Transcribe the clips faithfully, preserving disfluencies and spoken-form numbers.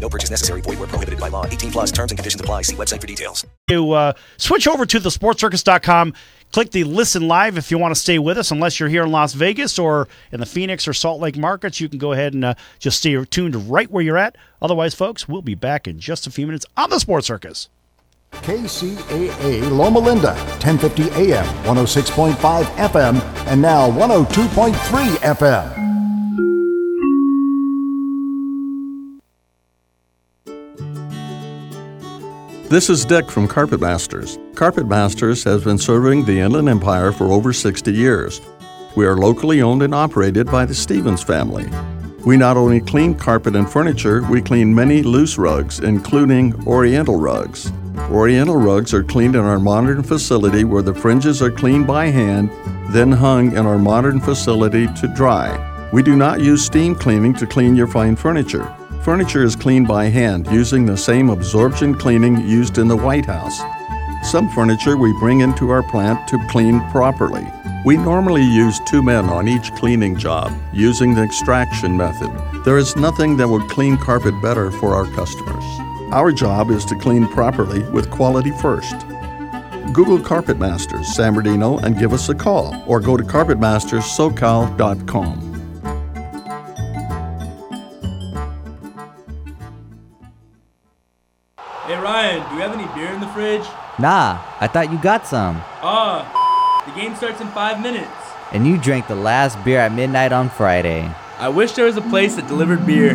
No purchase necessary. Void where prohibited by law. eighteen plus terms and conditions apply. See website for details. To uh, switch over to the sports circus dot com. Click the listen live if you want to stay with us. Unless you're here in Las Vegas or in the Phoenix or Salt Lake markets, you can go ahead and uh, just stay tuned right where you're at. Otherwise, folks, we'll be back in just a few minutes on the Sports Circus. K C A A Loma Linda, ten fifty A M, one oh six point five F M, and now one oh two point three F M. This is Dick from Carpet Masters. Carpet Masters has been serving the Inland Empire for over sixty years. We are locally owned and operated by the Stevens family. We not only clean carpet and furniture, we clean many loose rugs, including Oriental rugs. Oriental rugs are cleaned in our modern facility where the fringes are cleaned by hand, then hung in our modern facility to dry. We do not use steam cleaning to clean your fine furniture. Furniture is cleaned by hand using the same absorption cleaning used in the White House. Some furniture we bring into our plant to clean properly. We normally use two men on each cleaning job using the extraction method. There is nothing that would clean carpet better for our customers. Our job is to clean properly with quality first. Google Carpet Masters San Bernardino and give us a call or go to carpet masters socal dot com. Hey Ryan, do we have any beer in the fridge? Nah, I thought you got some. Ah, oh, the game starts in five minutes. And you drank the last beer at midnight on Friday. I wish there was a place that delivered beer.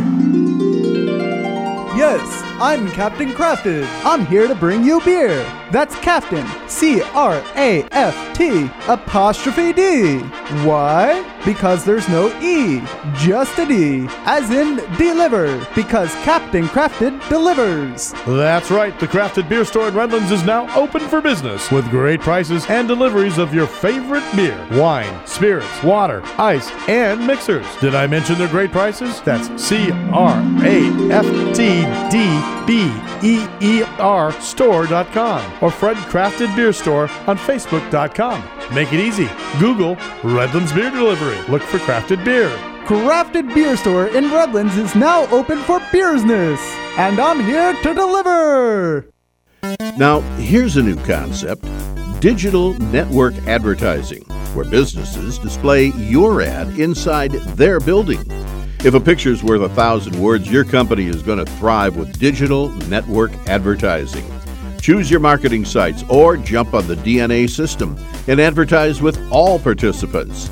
Yes, I'm Captain Crafted. I'm here to bring you beer. That's Captain, C R A F T, apostrophe D. Why? Because there's no E, just a D, as in deliver, because Captain Crafted delivers. That's right, the Crafted Beer Store in Redlands is now open for business with great prices and deliveries of your favorite beer, wine, spirits, water, ice, and mixers. Did I mention their great prices? That's C R A F T D B E E R store dot com or Fred Crafted Beer Store on facebook dot com. Make it easy. Google Redlands Beer Delivery. Look for Crafted Beer. Crafted Beer Store in Redlands is now open for business, and I'm here to deliver. Now, here's a new concept, digital network advertising, where businesses display your ad inside their building. If a picture's worth a thousand words, your company is going to thrive with digital network advertising. Choose your marketing sites or jump on the D N A system and advertise with all participants.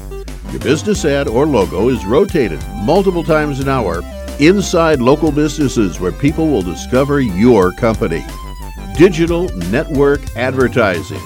Your business ad or logo is rotated multiple times an hour inside local businesses where people will discover your company. Digital network advertising,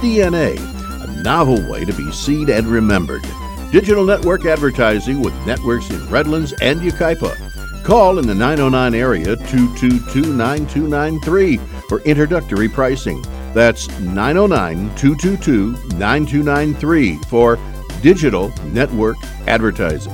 D N A, a novel way to be seen and remembered. Digital network advertising with networks in Redlands and Yucaipa. Call in the nine oh nine area two two two, nine two nine three for introductory pricing. That's nine oh nine, two two two, nine two nine three for digital network advertising.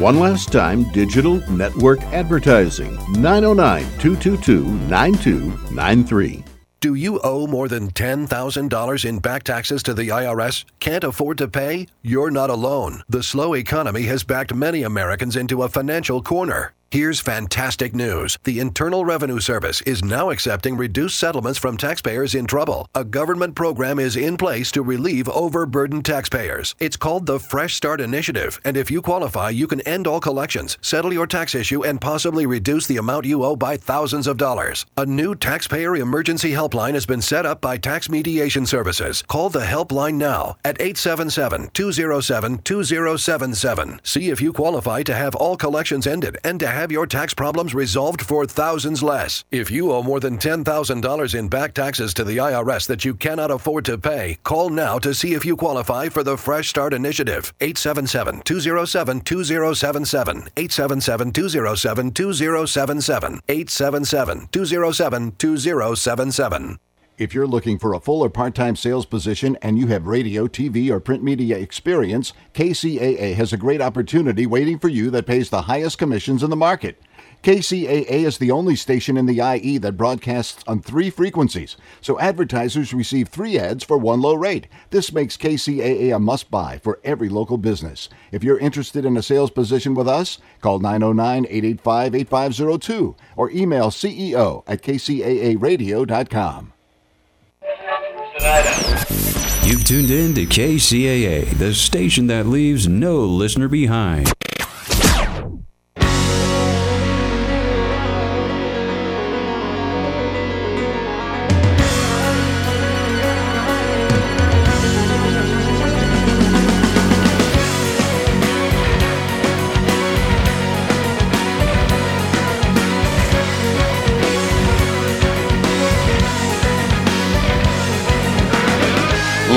One last time, digital network advertising, nine oh nine, two two two, nine two nine three. Do you owe more than ten thousand dollars in back taxes to the I R S? Can't afford to pay? You're not alone. The slow economy has backed many Americans into a financial corner. Here's fantastic news. The Internal Revenue Service is now accepting reduced settlements from taxpayers in trouble. A government program is in place to relieve overburdened taxpayers. It's called the Fresh Start Initiative, and if you qualify, you can end all collections, settle your tax issue, and possibly reduce the amount you owe by thousands of dollars. A new taxpayer emergency helpline has been set up by Tax Mediation Services. Call the helpline now at eight seven seven, two zero seven, two zero seven seven. See if you qualify to have all collections ended and to have Have your tax problems resolved for thousands less. If you owe more than ten thousand dollars in back taxes to the I R S that you cannot afford to pay, call now to see if you qualify for the Fresh Start Initiative. eight seven seven, two zero seven, two zero seven seven. eight seven seven, two zero seven, two zero seven seven. eight seven seven, two zero seven, two zero seven seven. If you're looking for a full or part-time sales position and you have radio, T V, or print media experience, K C A A has a great opportunity waiting for you that pays the highest commissions in the market. K C A A is the only station in the I E that broadcasts on three frequencies, so advertisers receive three ads for one low rate. This makes K C A A a must-buy for every local business. If you're interested in a sales position with us, call nine oh nine, eight eight five, eight five oh two or email C E O at K C A A radio dot com. You've tuned in to K C A A, the station that leaves no listener behind.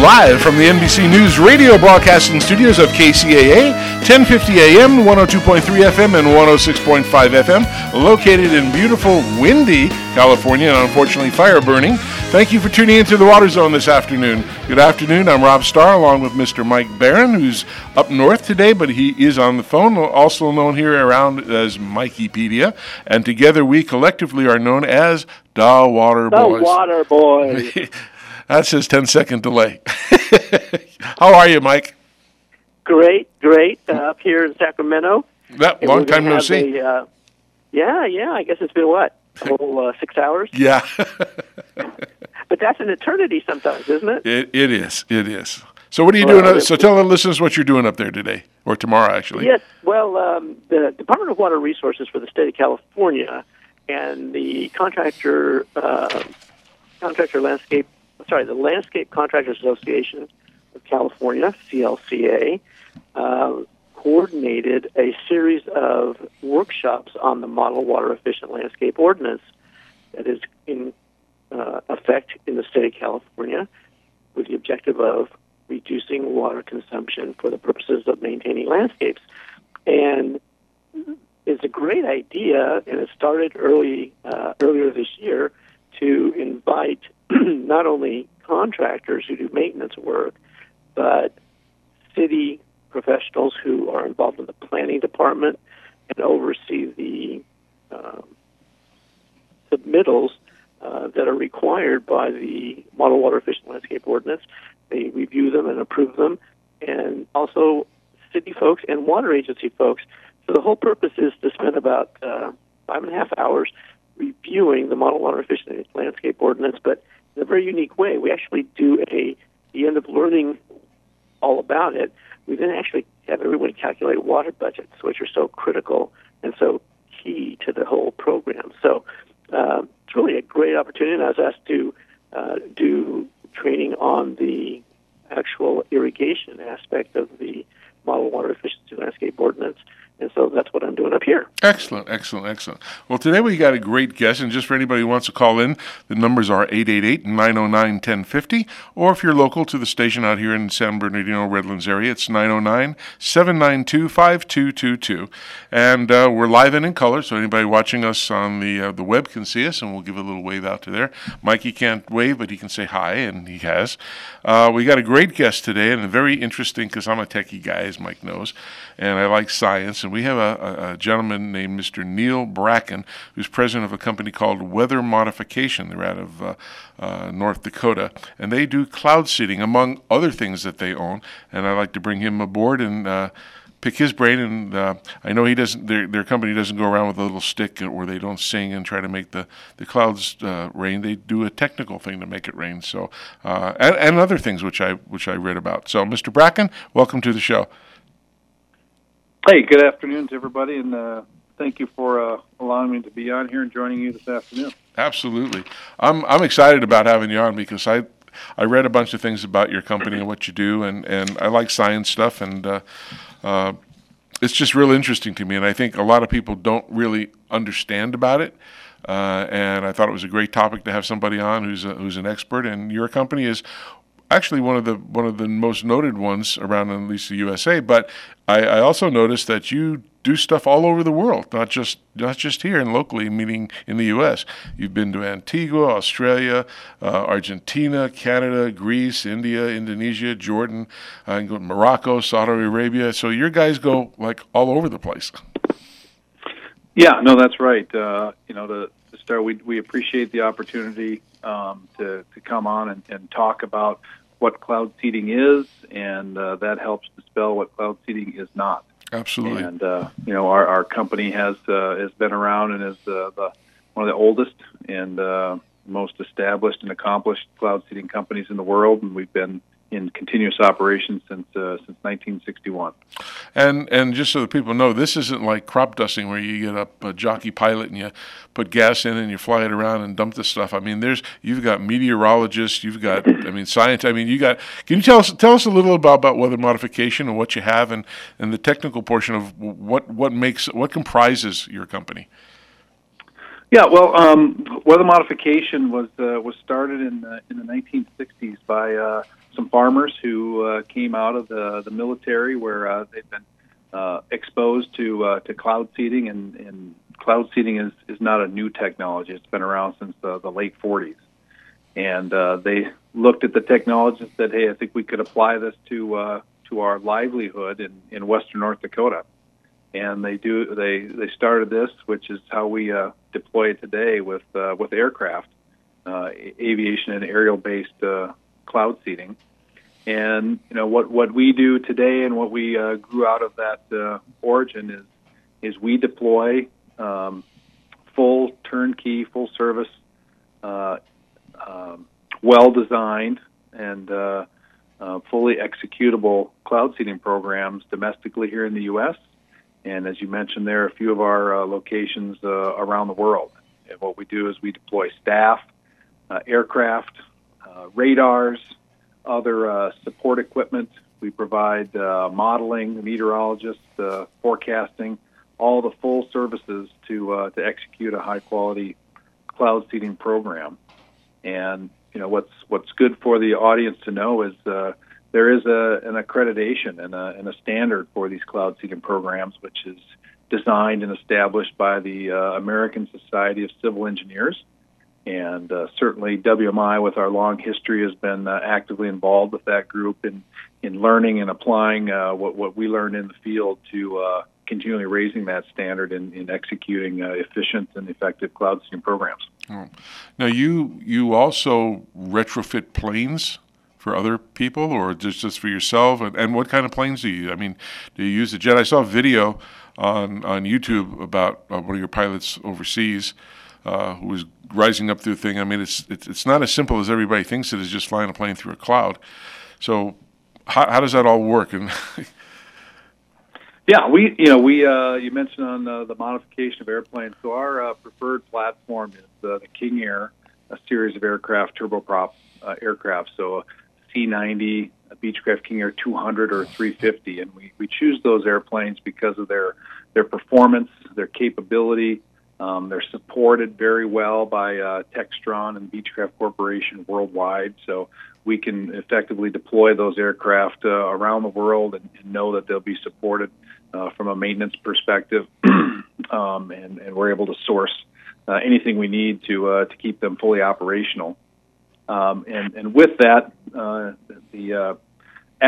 Live from the N B C News Radio broadcasting studios of K C A A, ten fifty A M, one oh two point three F M, and one oh six point five F M, located in beautiful, windy California, and unfortunately fire burning. Thank you for tuning into the Water Zone this afternoon. Good afternoon. I'm Rob Starr, along with Mister Mike Barron, who's up north today, but he is on the phone, also known here around as Mikeypedia. And together we collectively are known as Da Water Boys. Da Water Boys. That's his ten-second delay. How are you, Mike? Great, great. Uh, up here in Sacramento. That and long time no see. A, uh, yeah, yeah. I guess it's been what, a whole uh, six hours. Yeah. But that's an eternity sometimes, isn't it? It, it is. It is. So what are you well, doing? It, so tell the listeners what you're doing up there today, or tomorrow, actually. Yes. Well, um, the Department of Water Resources for the state of California and the contractor, uh, contractor landscape. Sorry, the Landscape Contractors Association of California, C L C A, uh, coordinated a series of workshops on the Model Water Efficient Landscape Ordinance that is in uh, effect in the state of California with the objective of reducing water consumption for the purposes of maintaining landscapes. And it's a great idea, and it started early uh, earlier this year to invite not only contractors who do maintenance work, but city professionals who are involved in the planning department and oversee the um, submittals uh, that are required by the Model Water Efficient Landscape Ordinance. They review them and approve them, and also city folks and water agency folks. So the whole purpose is to spend about uh, five and a half hours reviewing the Model Water Efficient Landscape Ordinance, but in a very unique way. We actually do a, the end of learning all about it, we then actually have everyone calculate water budgets, which are so critical and so key to the whole program. So uh, it's really a great opportunity, and I was asked to uh, do training on the actual irrigation aspect of the Model Water Efficiency Landscape Ordinance. And so that's what I'm doing up here. Excellent, excellent, excellent. Well, today we got a great guest, and just for anybody who wants to call in, the numbers are eight eight eight, nine oh nine, ten fifty, or if you're local to the station out here in San Bernardino Redlands area, it's nine oh nine, seven nine two, five two two two. And uh, we're live and in color, so anybody watching us on the uh, the web can see us, and we'll give a little wave out to there. Mikey can't wave, but he can say hi, and he has. Uh, we got a great guest today, and a very interesting, because I'm a techie guy, as Mike knows, and I like science. And we have a, a gentleman named Mister Neil Bracken, who's president of a company called Weather Modification. They're out of uh, uh, North Dakota, and they do cloud seeding, among other things that they own. And I'd like to bring him aboard and uh, pick his brain, and uh, I know he doesn't. Their, their company doesn't go around with a little stick, or they don't sing and try to make the the clouds uh, rain. They do a technical thing to make it rain. So uh, and, and other things which I which I read about. So, Mister Bracken, welcome to the show. Hey, good afternoon to everybody, and uh, thank you for uh, allowing me to be on here and joining you this afternoon. Absolutely, I'm I'm excited about having you on because I. I read a bunch of things about your company and what you do, and, and I like science stuff, and uh, uh, it's just real interesting to me, and I think a lot of people don't really understand about it, uh, and I thought it was a great topic to have somebody on who's a, who's an expert, and your company is actually one of the one of the most noted ones around, at least the U S A, but I, I also noticed that you do stuff all over the world, not just not just here and locally, meaning in the U S. You've been to Antigua, Australia, uh, Argentina, Canada, Greece, India, Indonesia, Jordan, uh, Morocco, Saudi Arabia. So your guys go like all over the place. Yeah, no, that's right. Uh, you know, to, to start, we we appreciate the opportunity um, to to come on and, and talk about what cloud seeding is, and uh, that helps dispel what cloud seeding is not. Absolutely. And, uh, you know, our, our company has uh, has been around and is uh, the, one of the oldest and uh, most established and accomplished cloud seeding companies in the world, and we've been in continuous operation since uh, since nineteen sixty-one. And and just so that people know, this isn't like crop dusting where you get up a Jockey Pilot and you put gas in and you fly it around and dump this stuff. I mean, there's you've got meteorologists, you've got I mean scientists. I mean, you got. Can you tell us tell us a little about, about weather modification and what you have and, and the technical portion of what what makes what comprises your company? Yeah, well, um, weather modification was uh, was started in the, in the nineteen sixties by uh, some farmers who uh, came out of the, the military where uh, they've been uh, exposed to uh, to cloud seeding, and, and cloud seeding is, is not a new technology. It's been around since the, the late forties. And uh, they looked at the technology and said, hey, I think we could apply this to uh, to our livelihood in, in western North Dakota. And they do they, they started this, which is how we uh, deploy it today with, uh, with aircraft, uh, aviation and aerial-based uh cloud seeding. And you know what what we do today and what we uh, grew out of that uh, origin is is we deploy um, full turnkey, full service, uh, um, well designed and uh, uh, fully executable cloud seeding programs domestically here in the U S and, as you mentioned, there are a few of our uh, locations uh, around the world. And what we do is we deploy staff, uh, aircraft, Uh, radars, other uh, support equipment. We provide uh, modeling, meteorologists, uh, forecasting, all the full services to uh, to execute a high quality cloud seeding program. And you know what's what's good for the audience to know is uh, there is a an accreditation and a, and a standard for these cloud seeding programs, which is designed and established by the uh, American Society of Civil Engineers. And uh, certainly W M I, with our long history, has been uh, actively involved with that group in, in learning and applying uh, what, what we learned in the field to uh, continually raising that standard in, in executing uh, efficient and effective cloud seeding programs. Mm. Now, you you also retrofit planes for other people, or just, just for yourself? And, and what kind of planes do you use? I mean, do you use the jet? I saw a video on, on YouTube about uh, one of your pilots overseas uh, who was rising up through the thing. I mean, it's, it's it's not as simple as everybody thinks it is, just flying a plane through a cloud. So how, how does that all work? And yeah, we, you know, we, uh, you mentioned on uh, the modification of airplanes. So our uh, preferred platform is uh, the King Air, a series of aircraft, turboprop uh, aircraft. So a C ninety, a Beechcraft King Air two hundred or three fifty. And we, we choose those airplanes because of their, their performance, their capability. Um, they're supported very well by uh, Textron and Beechcraft Corporation worldwide, so we can effectively deploy those aircraft uh, around the world and, and know that they'll be supported uh, from a maintenance perspective, um, and, and we're able to source uh, anything we need to uh, to keep them fully operational. Um, and, and with that, uh, the uh,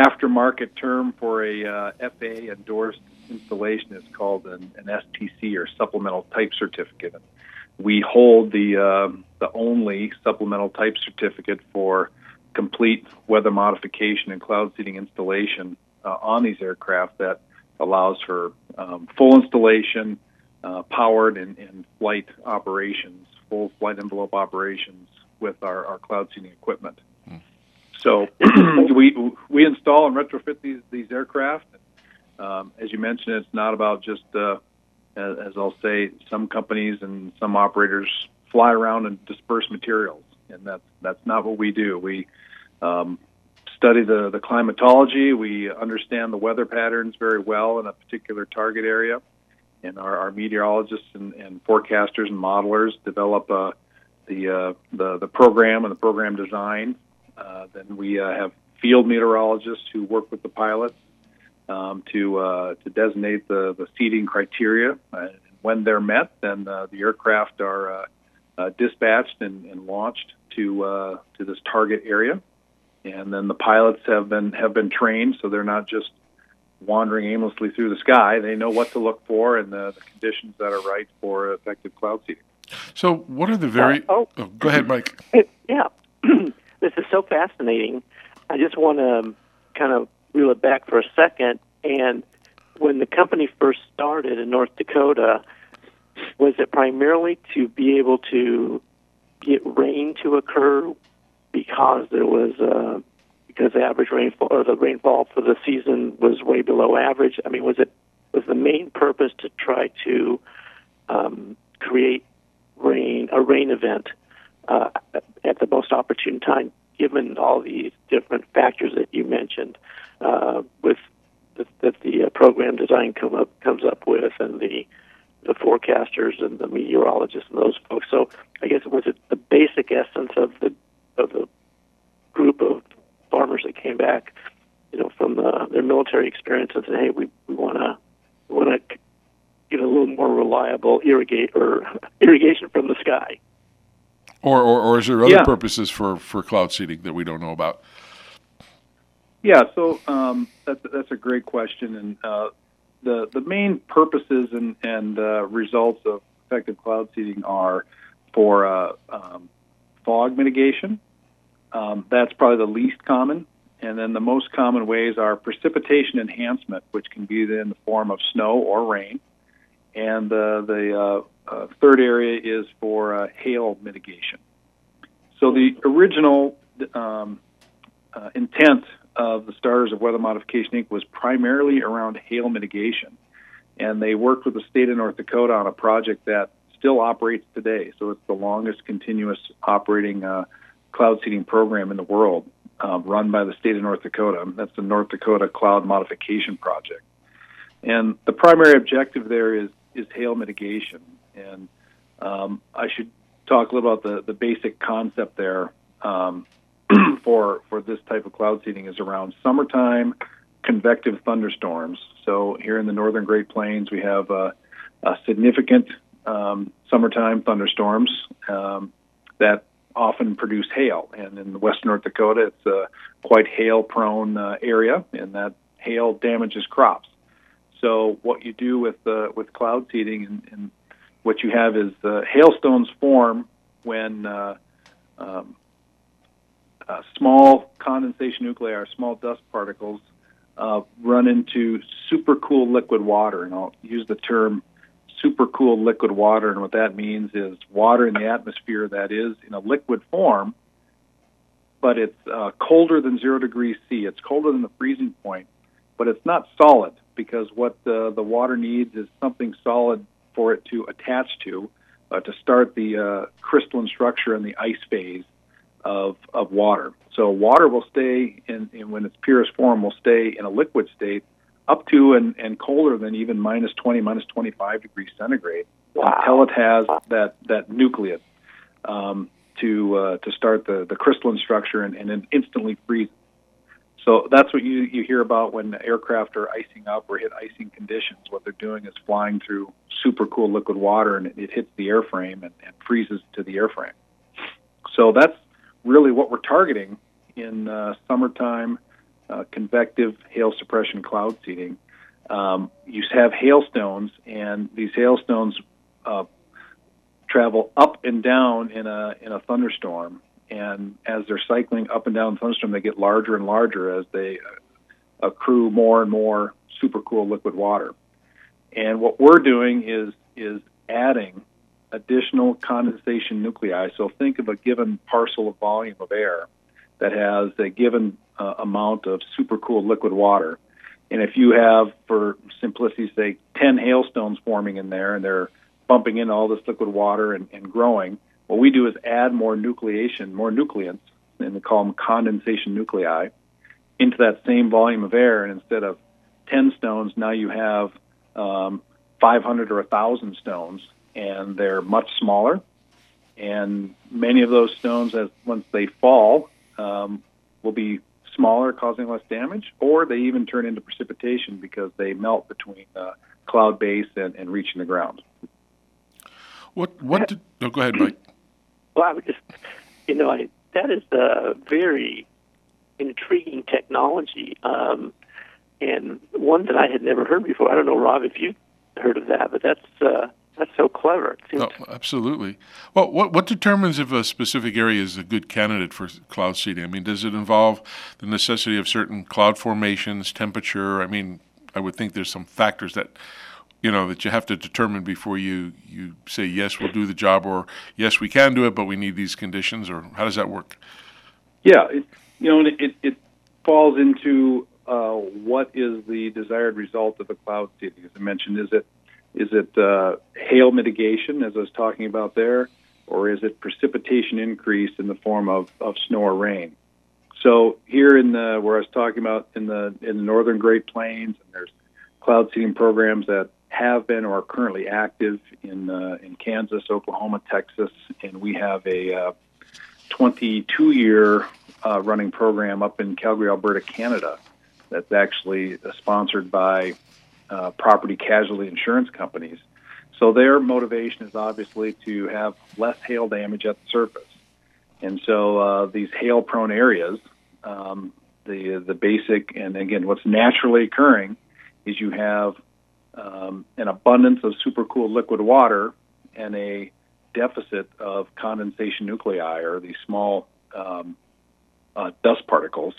aftermarket term for a uh, F A A endorsed installation is called an, an S T C, or Supplemental Type Certificate. We hold the uh, the only Supplemental Type Certificate for complete weather modification and cloud seeding installation uh, on these aircraft that allows for um, full installation, uh, powered and, and flight operations, full flight envelope operations with our, our cloud seeding equipment. Mm. So we we install and retrofit these, these aircraft. Um, as you mentioned, it's not about just, uh, as, as I'll say, some companies and some operators fly around and disperse materials, and that's, that's not what we do. We um, study the, the climatology. We understand the weather patterns very well in a particular target area, and our, our meteorologists and, and forecasters and modelers develop uh, the, uh, the the program and the program design. Uh, then we uh, have field meteorologists who work with the pilots um, to uh, to designate the, the seeding criteria. Uh, when they're met, then uh, the aircraft are uh, uh, dispatched and, and launched to uh, to this target area. And then the pilots have been have been trained, so they're not just wandering aimlessly through the sky. They know what to look for and the, the conditions that are right for effective cloud seeding. So what are the very... Uh, oh, oh, go ahead, Mike. It, yeah. This is so fascinating. I just want to kind of reel it back for a second. And when the company first started in North Dakota, was it primarily to be able to get rain to occur because there was uh, because the average rainfall or the rainfall for the season was way below average? I mean, was it was the main purpose to try to um, create rain a rain event uh, at the most opportune time, given all these different factors that you mentioned, uh, with that, that the program design come up comes up with, and the the forecasters and the meteorologists and those folks? So I guess was it the basic essence of the of the group of farmers that came back, you know, from the, their military experience and said, hey, we we want to we want to get a little more reliable irrigate or irrigation from the sky. Or or, or is there other yeah. purposes for, for cloud seeding that we don't know about? Yeah, so um, that's that's a great question, and uh, the the main purposes and and uh, results of effective cloud seeding are for uh, um, fog mitigation. Um, that's probably the least common. And then the most common ways are precipitation enhancement, which can be in the form of snow or rain. And uh, the uh, uh, third area is for uh, hail mitigation. So the original um, uh, intent of the starters of Weather Modification Incorporated was primarily around hail mitigation. And they worked with the state of North Dakota on a project that still operates today. So it's the longest continuous operating uh, cloud seeding program in the world, um, run by the state of North Dakota. That's the North Dakota Cloud Modification Project. And the primary objective there is, is hail mitigation. And um, I should talk a little about the, the basic concept there um, for, for this type of cloud seeding is around summertime convective thunderstorms. So here in the northern Great Plains, we have uh, a significant um, summertime thunderstorms um, that often produce hail, and in the western North Dakota, it's a quite hail-prone uh, area, and that hail damages crops. So what you do with uh, with cloud seeding, and, and what you have is uh, hailstones form when uh, um, uh, small condensation nuclei or small dust particles uh, run into supercooled liquid water, and I'll use the term supercooled liquid water, and what that means is water in the atmosphere that is in a liquid form, but it's uh, colder than zero degrees C. It's colder than the freezing point, but it's not solid, because what the, the water needs is something solid for it to attach to, uh, to start the uh, crystalline structure in the ice phase of, of water. So water will stay, in, in when its purest form, will stay in a liquid state, up to and, and colder than even minus twenty, minus twenty-five degrees centigrade. Wow. Until it has that, that nucleus um, to uh, to start the, the crystalline structure and, and then instantly freezes. So that's what you, you hear about when aircraft are icing up or hit icing conditions. What they're doing is flying through supercooled liquid water, and it, it hits the airframe and, and freezes to the airframe. So that's really what we're targeting in uh, summertime Uh, convective hail suppression cloud seeding. Um, you have hailstones, and these hailstones uh, travel up and down in a in a thunderstorm. And as they're cycling up and down the thunderstorm, they get larger and larger as they accrue more and more super cool liquid water. And what we're doing is is adding additional condensation nuclei. So think of a given parcel of volume of air that has a given uh, amount of super cool liquid water. And if you have, for simplicity's sake, ten hailstones forming in there, and they're bumping in all this liquid water and, and growing, what we do is add more nucleation, more nucleants, and we call them condensation nuclei, into that same volume of air. And instead of ten stones, now you have um, five hundred or one thousand stones, and they're much smaller. And many of those stones, as once they fall, um, will be smaller, causing less damage, or they even turn into precipitation because they melt between the cloud base and, and reaching the ground. What? What? Did, no, go ahead, Mike. Well, I would just, you know, I, that is a very intriguing technology, um, and one that I had never heard before. I don't know, Rob, if you heard of that, but that's uh, that's so clever. Oh, absolutely. Well, what what determines if a specific area is a good candidate for cloud seeding? I mean, does it involve the necessity of certain cloud formations, temperature? I mean, I would think there's some factors that, you know, that you have to determine before you, you say, yes, we'll do the job, or yes, we can do it, but we need these conditions, or how does that work? Yeah, it, you know, it, it falls into uh, what is the desired result of the cloud seeding. As I mentioned, is it is it uh, hail mitigation, as I was talking about there, or is it precipitation increase in the form of, of snow or rain? So here in the, where I was talking about in the in the northern Great Plains, and there's cloud seeding programs that have been or are currently active in uh, in Kansas, Oklahoma, Texas, and we have a uh, twenty-two year uh, running program up in Calgary, Alberta, Canada, that's actually sponsored by uh, property casualty insurance companies. So their motivation is obviously to have less hail damage at the surface, and so uh, these hail-prone areas, um, the the basic and again what's naturally occurring is you have Um, an abundance of super cool liquid water and a deficit of condensation nuclei, or these small um, uh, dust particles.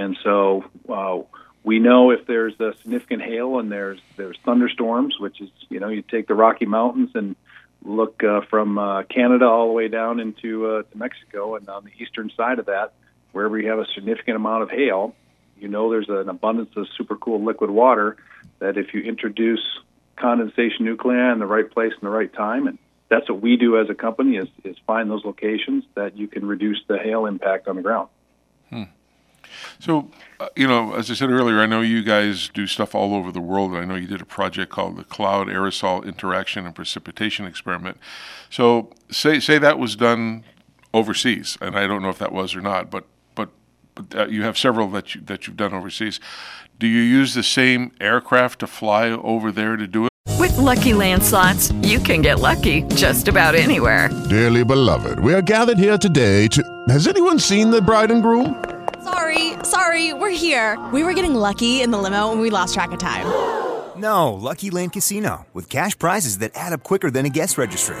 And so uh, we know if there's a significant hail and there's there's thunderstorms, which is, you know, you take the Rocky Mountains and look uh, from uh, Canada all the way down into uh, to Mexico, and on the eastern side of that, wherever you have a significant amount of hail, you know there's an abundance of super cool liquid water that if you introduce condensation nuclei in the right place and the right time, and that's what we do as a company, is, is find those locations that you can reduce the hail impact on the ground. Hmm. So, uh, you know, as I said earlier, I know you guys do stuff all over the world, and I know you did a project called the Cloud Aerosol Interaction and Precipitation Experiment. So say say that was done overseas, and I don't know if that was or not, but But uh, you have several that, you, that you've done overseas. Do you use the same aircraft to fly over there to do it? With Lucky Land Slots, you can get lucky just about anywhere. Dearly beloved, we are gathered here today to... Has anyone seen the bride and groom? Sorry, sorry, we're here. We were getting lucky in the limo and we lost track of time. No, Lucky Land Casino, with cash prizes that add up quicker than a guest registry.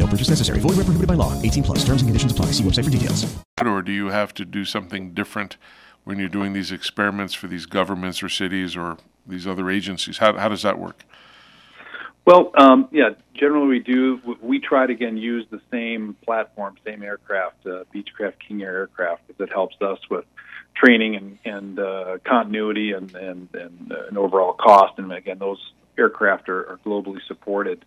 No purchase necessary. Void where prohibited by law. eighteen plus. Terms and conditions apply. See website for details. Or do you have to do something different when you're doing these experiments for these governments or cities or these other agencies? How, how does that work? Well, um, yeah, generally we do. We try to, again, use the same platform, same aircraft, uh, Beechcraft King Air aircraft, because it helps us with training and, and uh, continuity and, and, and, uh, and overall cost. And, again, those aircraft are, are globally supported,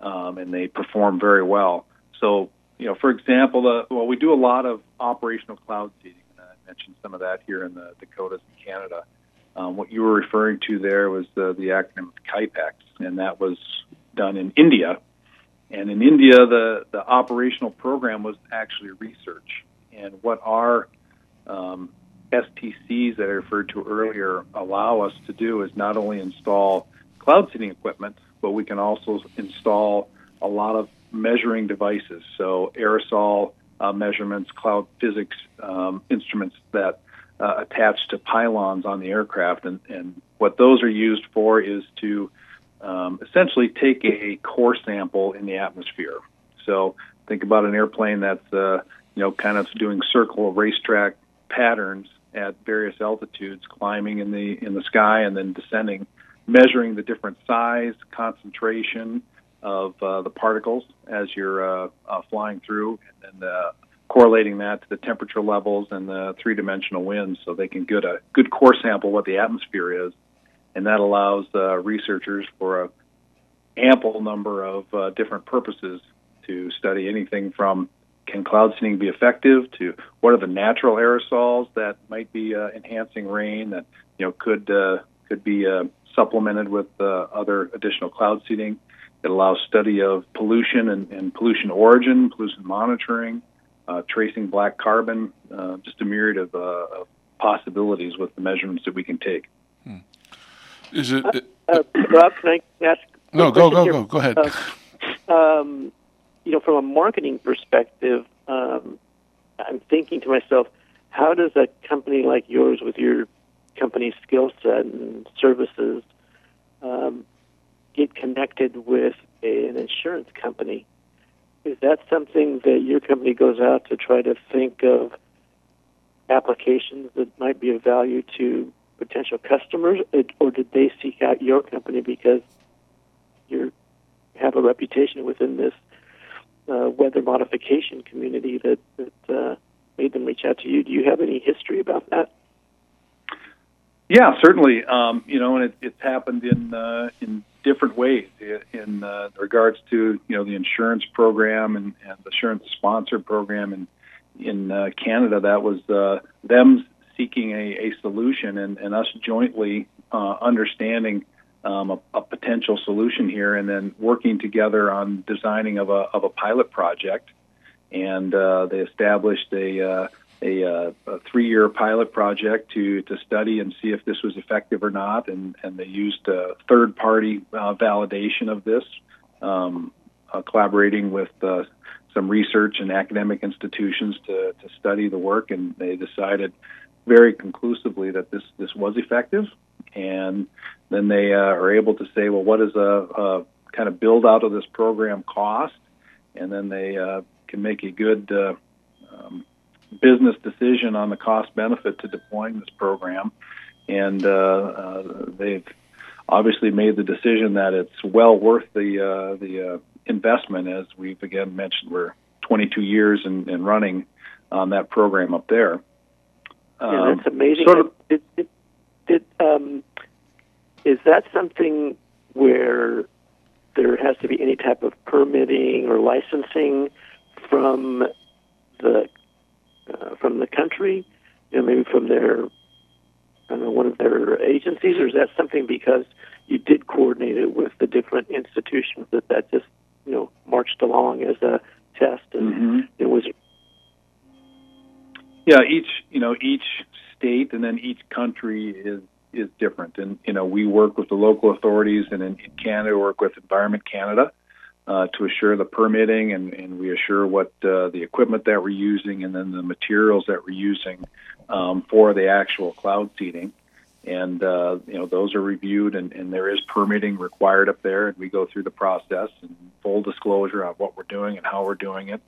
um, and they perform very well. So, you know, for example, uh, well, we do a lot of operational cloud seeding. Uh, I mentioned some of that here in the Dakotas and Canada. Um, what you were referring to there was the, the acronym CAIPEEX, and that was done in India. And in India, the, the operational program was actually research. And what our um, S T Cs that I referred to earlier allow us to do is not only install cloud seeding equipment, but we can also install a lot of measuring devices, so aerosol uh, measurements, cloud physics um, instruments that uh, attach to pylons on the aircraft. And, and what those are used for is to um, essentially take a core sample in the atmosphere. So think about an airplane that's uh, you know, kind of doing circle racetrack patterns at various altitudes, climbing in the in the sky and then descending, measuring the different size, concentration of uh, the particles as you're uh, uh, flying through, and then uh, correlating that to the temperature levels and the three-dimensional winds, so they can get a good core sample of what the atmosphere is. And that allows uh, researchers for a ample number of uh, different purposes to study anything from can cloud seeding be effective, to what are the natural aerosols that might be uh, enhancing rain that you know could uh, could be uh, supplemented with uh, other additional cloud seeding. It allows study of pollution and, and pollution origin, pollution monitoring, uh, tracing black carbon, uh, just a myriad of, uh, of possibilities with the measurements that we can take. Hmm. Is it? Uh, uh, Rob, can I ask? No, go, go, here? go, go ahead. Uh, um, you know, from a marketing perspective, um, I'm thinking to myself, how does a company like yours, with your company's skill set and services, um, get connected with an insurance company? Is that something that your company goes out to try to think of applications that might be of value to potential customers, or did they seek out your company because you have a reputation within this uh, weather modification community that, that uh, made them reach out to you? Do you have any history about that? Yeah, certainly. Um, you know, and it, it's happened in uh, in different ways in uh, regards to you know the insurance program and, and the insurance sponsor program in in uh, Canada. That was uh, them seeking a, a solution, and, and us jointly uh, understanding um, a, a potential solution here, and then working together on designing of a of a pilot project. And uh, they established a. Uh, A, uh, a three-year pilot project to, to study and see if this was effective or not, and, and they used a third-party uh, validation of this, um, uh, collaborating with uh, some research and academic institutions to, to study the work, and they decided very conclusively that this, this was effective. And then they uh, are able to say, well, what is a, a kind of build-out of this program cost? And then they uh, can make a good uh, um, business decision on the cost benefit to deploying this program. And uh, uh, they've obviously made the decision that it's well worth the uh, the uh, investment. As we've again mentioned, we're twenty-two years in, in running on that program up there. Um, yeah, that's amazing. Sort of, it, it, it, um, is that something where there has to be any type of permitting or licensing from the Uh, from the country, you know, maybe from their, I don't know, one of their agencies, or is that something because you did coordinate it with the different institutions that that just, you know, marched along as a test, and mm-hmm. it was? Yeah, each, you know, each state and then each country is is different, and you know, we work with the local authorities, and in, in Canada, we work with Environment Canada. Uh, to assure the permitting, and, and we assure what uh, the equipment that we're using, and then the materials that we're using um, for the actual cloud seeding. And, uh, you know, those are reviewed, and, and there is permitting required up there, and we go through the process and full disclosure on what we're doing and how we're doing it,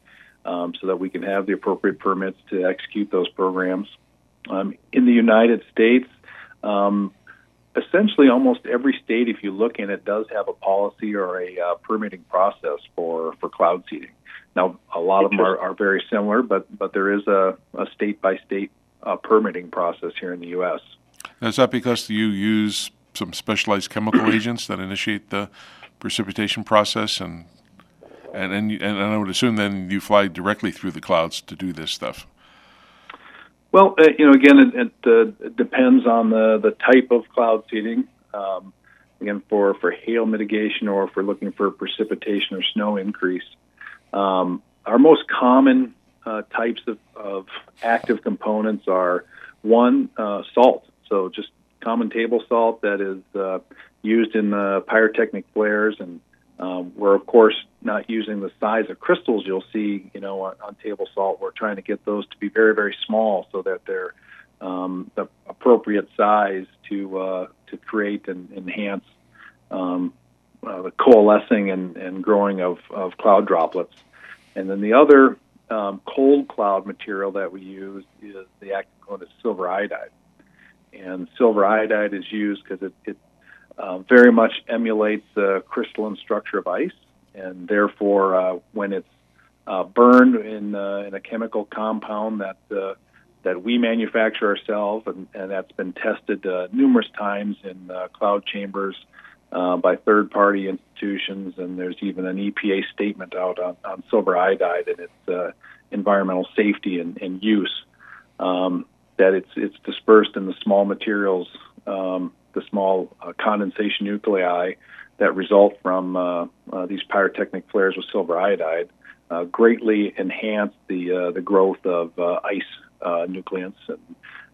um, so that we can have the appropriate permits to execute those programs. Um, in the United States, um, essentially, almost every state, if you look in it, does have a policy or a uh, permitting process for, for cloud seeding. Now, a lot of them are, are very similar, but, but there is a, a state-by-state uh, permitting process here in the U S. Now, is that because you use some specialized chemical agents that initiate the precipitation process? And, and, and, and I would assume then you fly directly through the clouds to do this stuff. Well, uh, you know, again, it, it uh, depends on the, the type of cloud seeding. Um, again, for, for hail mitigation or if we're looking for precipitation or snow increase. Um, our most common uh, types of, of active components are, one, uh, salt. So just common table salt that is uh, used in uh, pyrotechnic flares, and um, we're, of course, not using the size of crystals you'll see, you know, on, on table salt. We're trying to get those to be very, very small so that they're um, the appropriate size to uh, to create and enhance um, uh, the coalescing and, and growing of, of cloud droplets. And then the other um, cold cloud material that we use is the active component silver iodide. And silver iodide is used because it, it uh, very much emulates the crystalline structure of ice, and therefore uh, when it's uh, burned in, uh, in a chemical compound that uh, that we manufacture ourselves, and, and that's been tested uh, numerous times in uh, cloud chambers uh, by third-party institutions, and there's even an E P A statement out on, on silver iodide and its uh, environmental safety and, and use. Um, that it's it's dispersed in the small materials, um, the small uh, condensation nuclei that result from uh, uh, these pyrotechnic flares with silver iodide, uh, greatly enhance the uh, the growth of uh, ice uh, nucleants and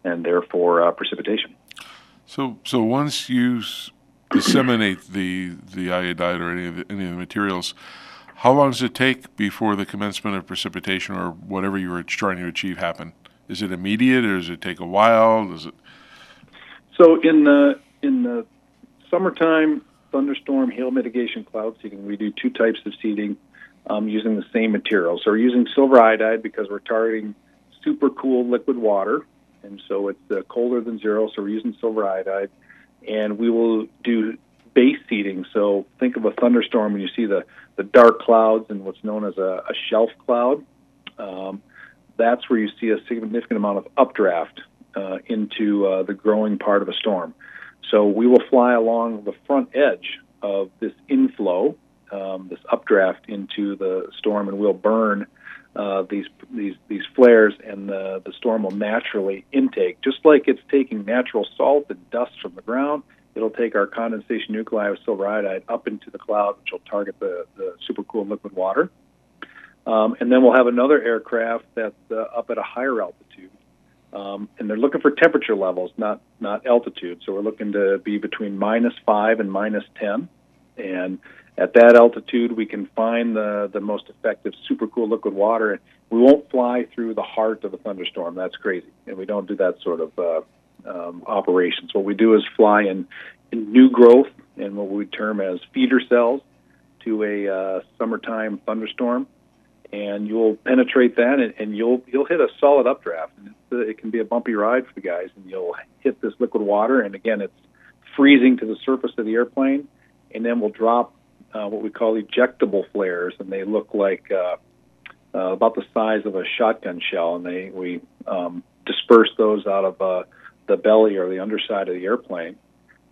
and therefore uh, precipitation. So so once you disseminate the the iodide or any of the, any of the materials, how long does it take before the commencement of precipitation or whatever you were trying to achieve happen? Is it immediate, or does it take a while? Does it? So in the in the summertime, thunderstorm, hail mitigation, cloud seeding, we do two types of seeding um, using the same material. So we're using silver iodide because we're targeting super cool liquid water, and so it's uh, colder than zero, so we're using silver iodide. And we will do base seeding. So think of a thunderstorm when you see the, the dark clouds and what's known as a, a shelf cloud. Um, That's where you see a significant amount of updraft uh, into uh, the growing part of a storm. So we will fly along the front edge of this inflow, um, this updraft into the storm, and we'll burn uh, these these these flares, and the, the storm will naturally intake. Just like it's taking natural salt and dust from the ground, it'll take our condensation nuclei of silver iodide up into the cloud, which will target the, the supercooled liquid water. Um, and then we'll have another aircraft that's uh, up at a higher altitude, um, and they're looking for temperature levels, not not altitude. So we're looking to be between minus five and minus ten, and at that altitude, we can find the the most effective supercooled liquid water. We won't fly through the heart of a thunderstorm. That's crazy, and we don't do that sort of uh, um, operations. What we do is fly in, in new growth and what we term as feeder cells to a uh, summertime thunderstorm. And you'll penetrate that, and, and you'll you'll hit a solid updraft. And it's, uh, it can be a bumpy ride for the guys, and you'll hit this liquid water. And again, it's freezing to the surface of the airplane. And then we'll drop uh, what we call ejectable flares, and they look like uh, uh, about the size of a shotgun shell. And they we um, disperse those out of uh, the belly or the underside of the airplane,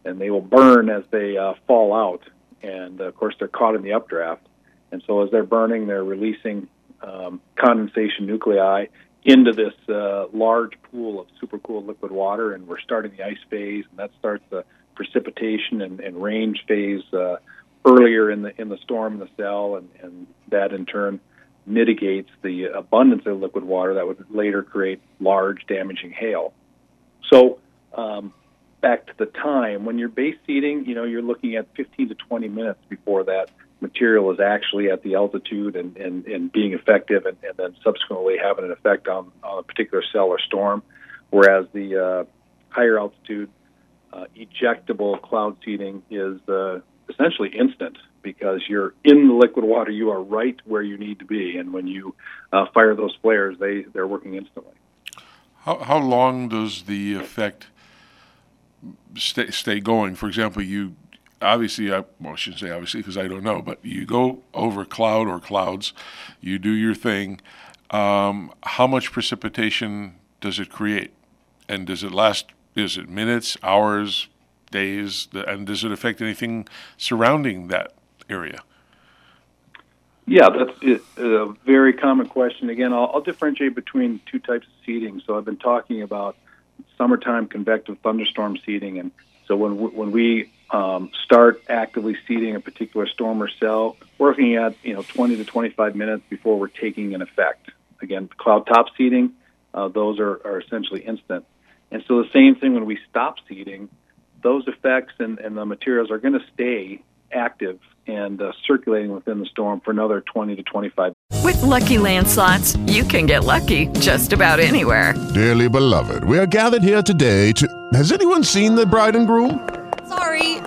and they will burn as they uh, fall out. And uh, of course, they're caught in the updraft. And so as they're burning, they're releasing um, condensation nuclei into this uh, large pool of supercooled liquid water, and we're starting the ice phase, and that starts the precipitation and, and rain phase uh, earlier in the in the storm in the cell, and, and that in turn mitigates the abundance of liquid water that would later create large damaging hail. So um, back to the time, when you're base seeding, you know, you're looking at fifteen to twenty minutes before that material is actually at the altitude and, and, and being effective, and, and then subsequently having an effect on, on a particular cell or storm, whereas the uh, higher altitude uh, ejectable cloud seeding is uh, essentially instant because you're in the liquid water. You are right where you need to be, and when you uh, fire those flares, they, they're working instantly. How, how long does the effect stay, stay going? For example, you Obviously, I, well, I shouldn't say obviously because I don't know, but you go over cloud or clouds, you do your thing. Um, how much precipitation does it create? And does it last, is it minutes, hours, days? And does it affect anything surrounding that area? Yeah, that's a very common question. Again, I'll, I'll differentiate between two types of seeding. So I've been talking about summertime convective thunderstorm seeding. And so when we, when we um, start actively seeding a particular storm or cell, working at, you know, twenty to twenty-five minutes before we're taking an effect. Again, cloud top seeding, uh, those are, are essentially instant. And so the same thing when we stop seeding, those effects and, and the materials are going to stay active and uh, circulating within the storm for another twenty to twenty-five. With Lucky Land Slots, you can get lucky just about anywhere. Dearly beloved, we are gathered here today to... Has anyone seen the bride and groom? Sorry,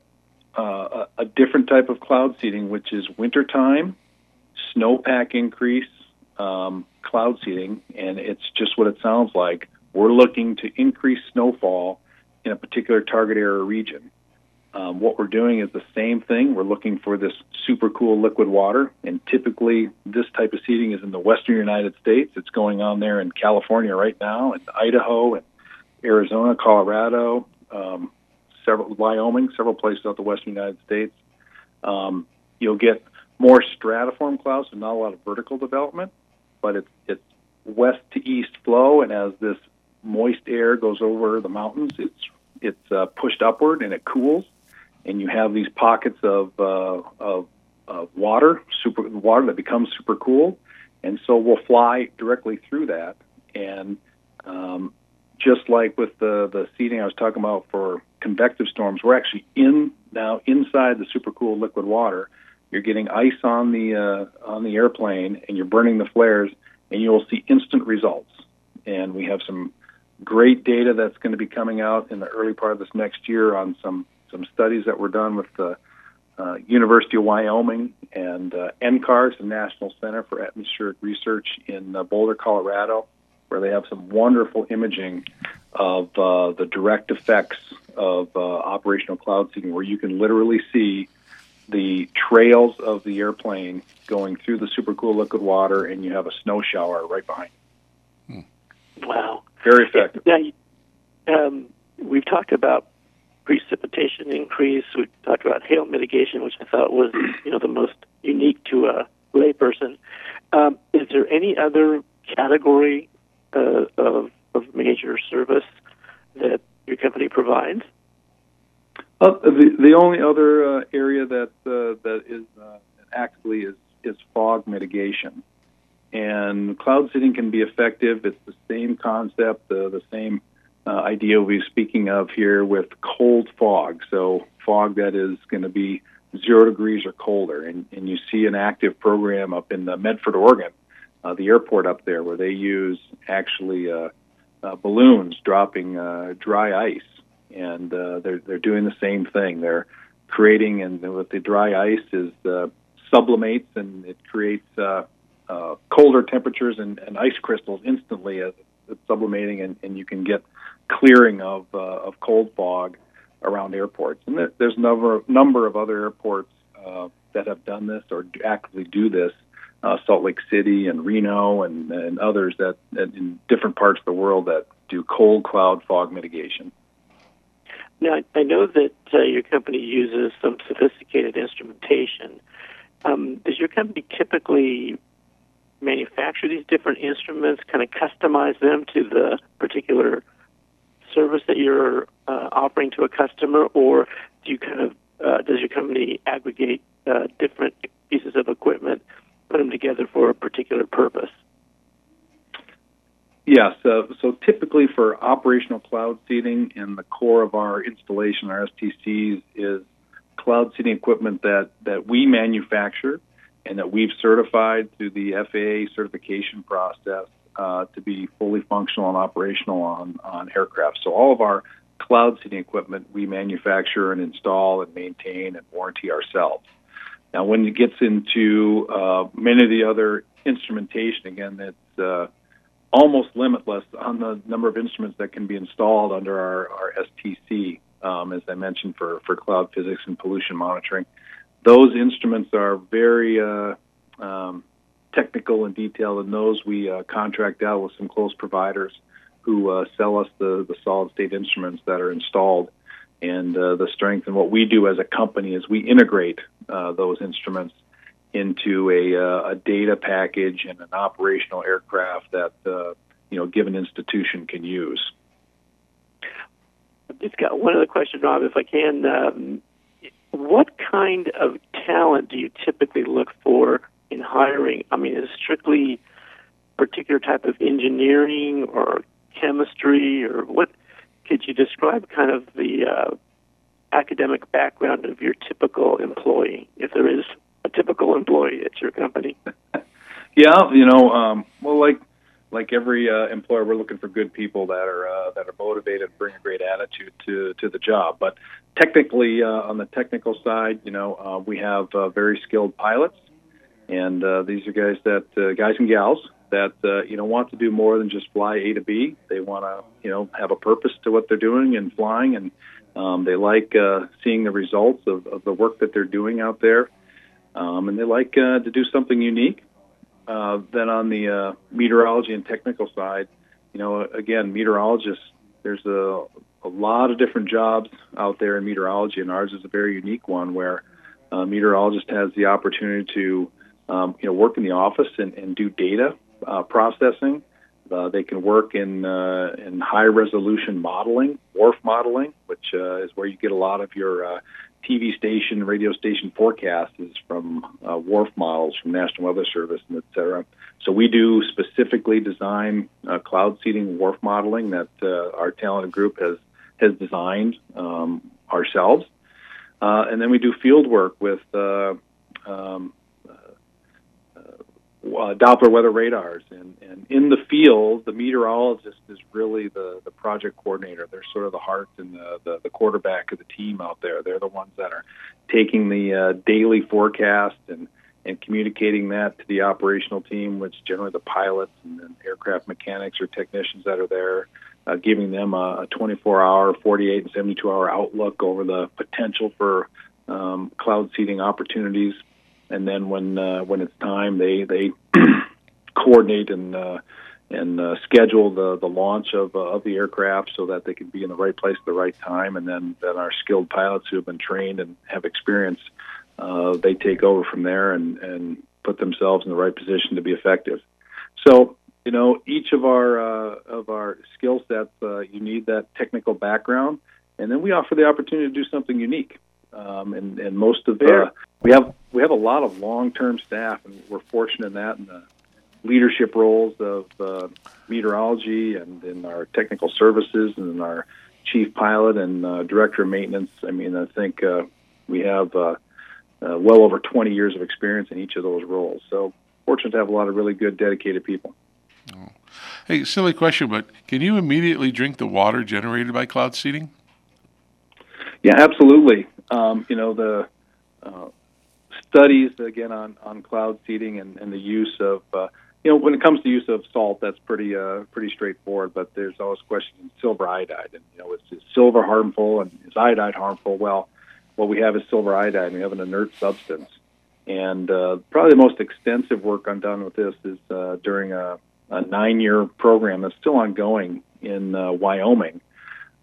uh, a different type of cloud seeding, which is wintertime, snowpack increase, um, cloud seeding, and it's just what it sounds like. We're looking to increase snowfall in a particular target area or region. Um, what we're doing is the same thing. We're looking for this super cool liquid water, and typically this type of seeding is in the western United States. It's going on there in California right now, in Idaho, and Arizona, Colorado, um, several Wyoming, several places out the western United States. Um, you'll get more stratiform clouds, so not a lot of vertical development, but it's, it's west to east flow, and as this moist air goes over the mountains, it's it's uh, pushed upward and it cools. And you have these pockets of uh, of, of water, super water that becomes super cool, and so we'll fly directly through that. And um, just like with the the seeding I was talking about for convective storms, we're actually in now inside the super cool liquid water. You're getting ice on the uh, on the airplane, and you're burning the flares, and you'll see instant results. And we have some great data that's going to be coming out in the early part of this next year on some. Some studies that were done with the uh, University of Wyoming and uh, N C A R S, the National Center for Atmospheric Research in uh, Boulder, Colorado, where they have some wonderful imaging of uh, the direct effects of uh, operational cloud seeding, where you can literally see the trails of the airplane going through the super cool liquid water, and you have a snow shower right behind you. Hmm. Wow. Very effective. Now, um, we've talked about precipitation increase. We talked about hail mitigation, which I thought was, you know, the most unique to a layperson. Um, is there any other category uh, of, of major service that your company provides? Uh, the, the only other uh, area that uh, that is uh, actively is, is fog mitigation, and cloud seeding can be effective. It's the same concept, uh, the same. Uh, idea we're speaking of here with cold fog, so fog that is going to be zero degrees or colder. And, and you see an active program up in uh, Medford, Oregon, uh, the airport up there, where they use actually uh, uh, balloons dropping uh, dry ice, and uh, they're they're doing the same thing. They're creating, and with the dry ice is uh, sublimates, and it creates uh, uh, colder temperatures and, and ice crystals instantly as it's sublimating, and, and you can get clearing of uh, of cold fog around airports. And there, there's a number, number of other airports uh, that have done this or actively do this, uh, Salt Lake City and Reno and, and others that, that in different parts of the world that do cold cloud fog mitigation. Now, I know that uh, your company uses some sophisticated instrumentation. Um, does your company typically manufacture these different instruments, kind of customize them to the particular service that you're uh, offering to a customer, or do you kind of uh, does your company aggregate uh, different pieces of equipment, put them together for a particular purpose? Yes. Yeah, so, so typically for operational cloud seeding, in the core of our installation, our S T Cs, is cloud seeding equipment that, that we manufacture and that we've certified through the F A A certification process uh, to be fully functional and operational on, on aircraft. So all of our cloud seeding equipment we manufacture and install and maintain and warranty ourselves. Now, when it gets into uh, many of the other instrumentation, again, that's uh, almost limitless on the number of instruments that can be installed under our, our S T C, um, as I mentioned, for, for cloud physics and pollution monitoring. those instruments are very uh, um, technical and detailed, and those we uh, contract out with some close providers who uh, sell us the, the solid-state instruments that are installed. And uh, the strength in what we do as a company is we integrate uh, those instruments into a, uh, a data package and an operational aircraft that uh, you know given institution can use. I've just got one other question, Rob, if I can. Um, what kind of talent do you typically look for in hiring? I mean, is strictly particular type of engineering or chemistry, or what? Could you describe kind of the uh, academic background of your typical employee, if there is a typical employee at your company? Yeah, you know, um, well, like like every uh, employer, we're looking for good people that are uh, that are motivated and bring a great attitude to, to the job. But technically, uh, on the technical side, you know, uh, we have uh, very skilled pilots, and uh, these are guys that uh, guys and gals. that, uh, you know, want to do more than just fly A to B. They want to, you know, have a purpose to what they're doing and flying, and um, they like uh, seeing the results of, of the work that they're doing out there, um, and they like uh, to do something unique. Uh, then on the uh, meteorology and technical side, you know, again, meteorologists, there's a, a lot of different jobs out there in meteorology, and ours is a very unique one where a meteorologist has the opportunity to, um, you know, work in the office and, and do data Uh, processing. Uh, they can work in uh, in high resolution modeling, W R F modeling, which uh, is where you get a lot of your uh, T V station, radio station forecasts is from uh, W R F models from National Weather Service, and et cetera. So we do specifically design uh, cloud seeding W R F modeling that uh, our talented group has has designed um, ourselves, uh, and then we do field work with. Uh, um, Uh, Doppler weather radars, and, and in the field, the meteorologist is really the, the project coordinator. They're sort of the heart and the, the, the quarterback of the team out there. They're the ones that are taking the uh, daily forecast and, and communicating that to the operational team, which generally the pilots and then aircraft mechanics or technicians that are there, uh, giving them a twenty-four hour, forty-eight, and seventy-two hour outlook over the potential for um, cloud seeding opportunities. And then when uh, when it's time, they they coordinate and uh, and uh, schedule the, the launch of uh, of the aircraft so that they can be in the right place at the right time. And then, then our skilled pilots who have been trained and have experience, uh, they take over from there and, and put themselves in the right position to be effective. So you know, each of our uh, of our skill sets, uh, you need that technical background, and then we offer the opportunity to do something unique. Um, and, and most of the uh, we have we have a lot of long-term staff, and we're fortunate in that in the leadership roles of uh, meteorology and in our technical services and in our chief pilot and uh, director of maintenance. I mean, I think uh, we have uh, uh, well over twenty years of experience in each of those roles. So fortunate to have a lot of really good, dedicated people. Oh. Hey, silly question, but can you immediately drink the water generated by cloud seeding? Yeah, absolutely. Um, you know, the uh, studies, again, on, on cloud seeding and, and the use of, uh, you know, when it comes to use of salt, that's pretty uh, pretty straightforward, but there's always questions in silver iodide. And, you know, is, is silver harmful and is iodide harmful? Well, what we have is silver iodide, and we have an inert substance. And uh, probably the most extensive work I've done with this is uh, during a, a nine-year program that's still ongoing in uh, Wyoming.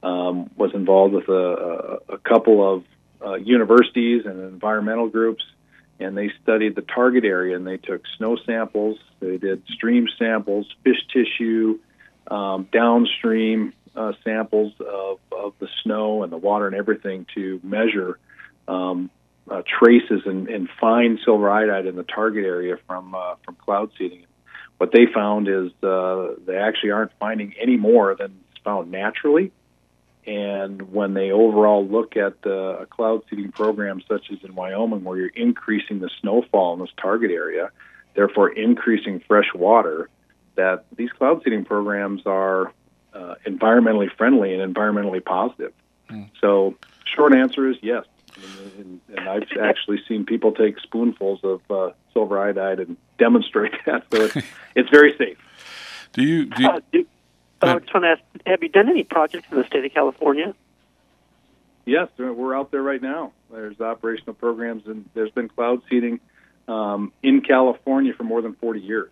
Um, was involved with a, a, a couple of uh, universities and environmental groups, and they studied the target area, and they took snow samples, they did stream samples, fish tissue, um, downstream uh, samples of, of the snow and the water and everything to measure um, uh, traces and, and find silver iodide in the target area from, uh, from cloud seeding. What they found is uh, they actually aren't finding any more than is found naturally. And when they overall look at the, a cloud seeding program such as in Wyoming, where you're increasing the snowfall in this target area, therefore increasing fresh water, that these cloud seeding programs are uh, environmentally friendly and environmentally positive. Mm. So short answer is yes. And, and, and I've actually seen people take spoonfuls of uh, silver iodide and demonstrate that. So it's, it's very safe. Do you... Do you- Uh, I just want to ask, have you done any projects in the state of California? Yes, we're out there right now. There's operational programs, and there's been cloud seeding um, in California for more than forty years.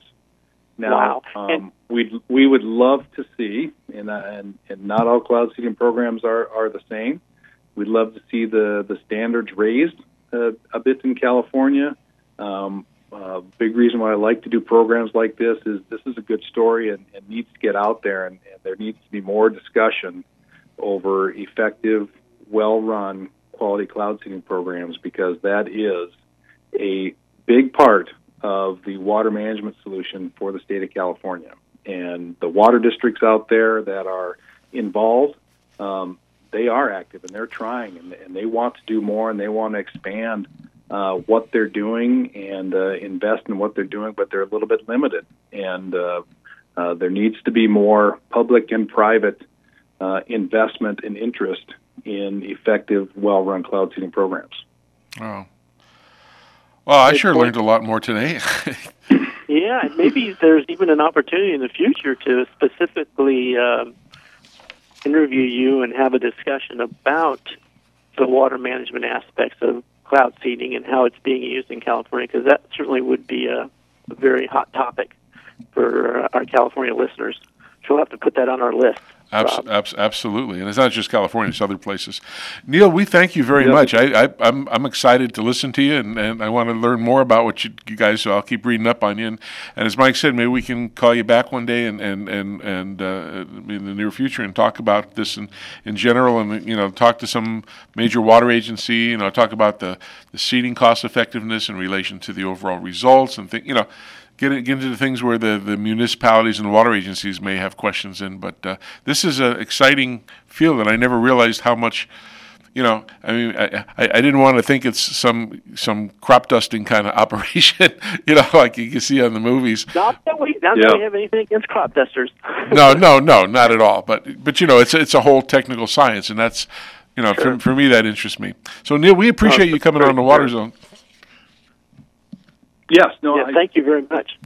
Now, wow. um, we'd, we would love to see, and, uh, and, and not all cloud seeding programs are, are the same. We'd love to see the, the standards raised uh, a bit in California. Um, uh, big reason why I like to do programs like this is this is a good story and, and needs to get out there, and, and there needs to be more discussion over effective, well-run quality cloud seeding programs, because that is a big part of the water management solution for the state of California. And the water districts out there that are involved, um, they are active and they're trying, and, and they want to do more, and they want to expand uh, what they're doing and uh, invest in what they're doing, but they're a little bit limited. And uh, uh, there needs to be more public and private uh, investment and interest in effective, well-run cloud seeding programs. Oh. Well, I sure learned a lot more today. Yeah, maybe there's even an opportunity in the future to specifically uh, interview you and have a discussion about the water management aspects of cloud seeding and how it's being used in California, because that certainly would be a very hot topic for our California listeners. So we'll have to put that on our list. Abs- abs- absolutely, and it's not just California; it's other places. Neil, we thank you very yep. much. I, I, I'm I'm excited to listen to you, and, and I want to learn more about what you, you guys. So I'll keep reading up on you, and, and as Mike said, maybe we can call you back one day, and and and, and uh, in the near future, and talk about this in, in general, and you know, talk to some major water agency. You know, talk about the, the seeding cost effectiveness in relation to the overall results, and think you know. Get, get into the things where the, the municipalities and water agencies may have questions in, but uh, this is an exciting field, and I never realized how much, you know, I mean, I, I, I didn't want to think it's some some crop dusting kind of operation, you know, like you can see on the movies. Not that we, not yeah. that we have anything against crop dusters. no, no, no, not at all, but, but you know, it's, it's a whole technical science, and that's, you know, sure. for, for me that interests me. So, Neil, we appreciate oh, you coming sure, on the Water sure. Zone. Yes. No. Yeah, thank you very much.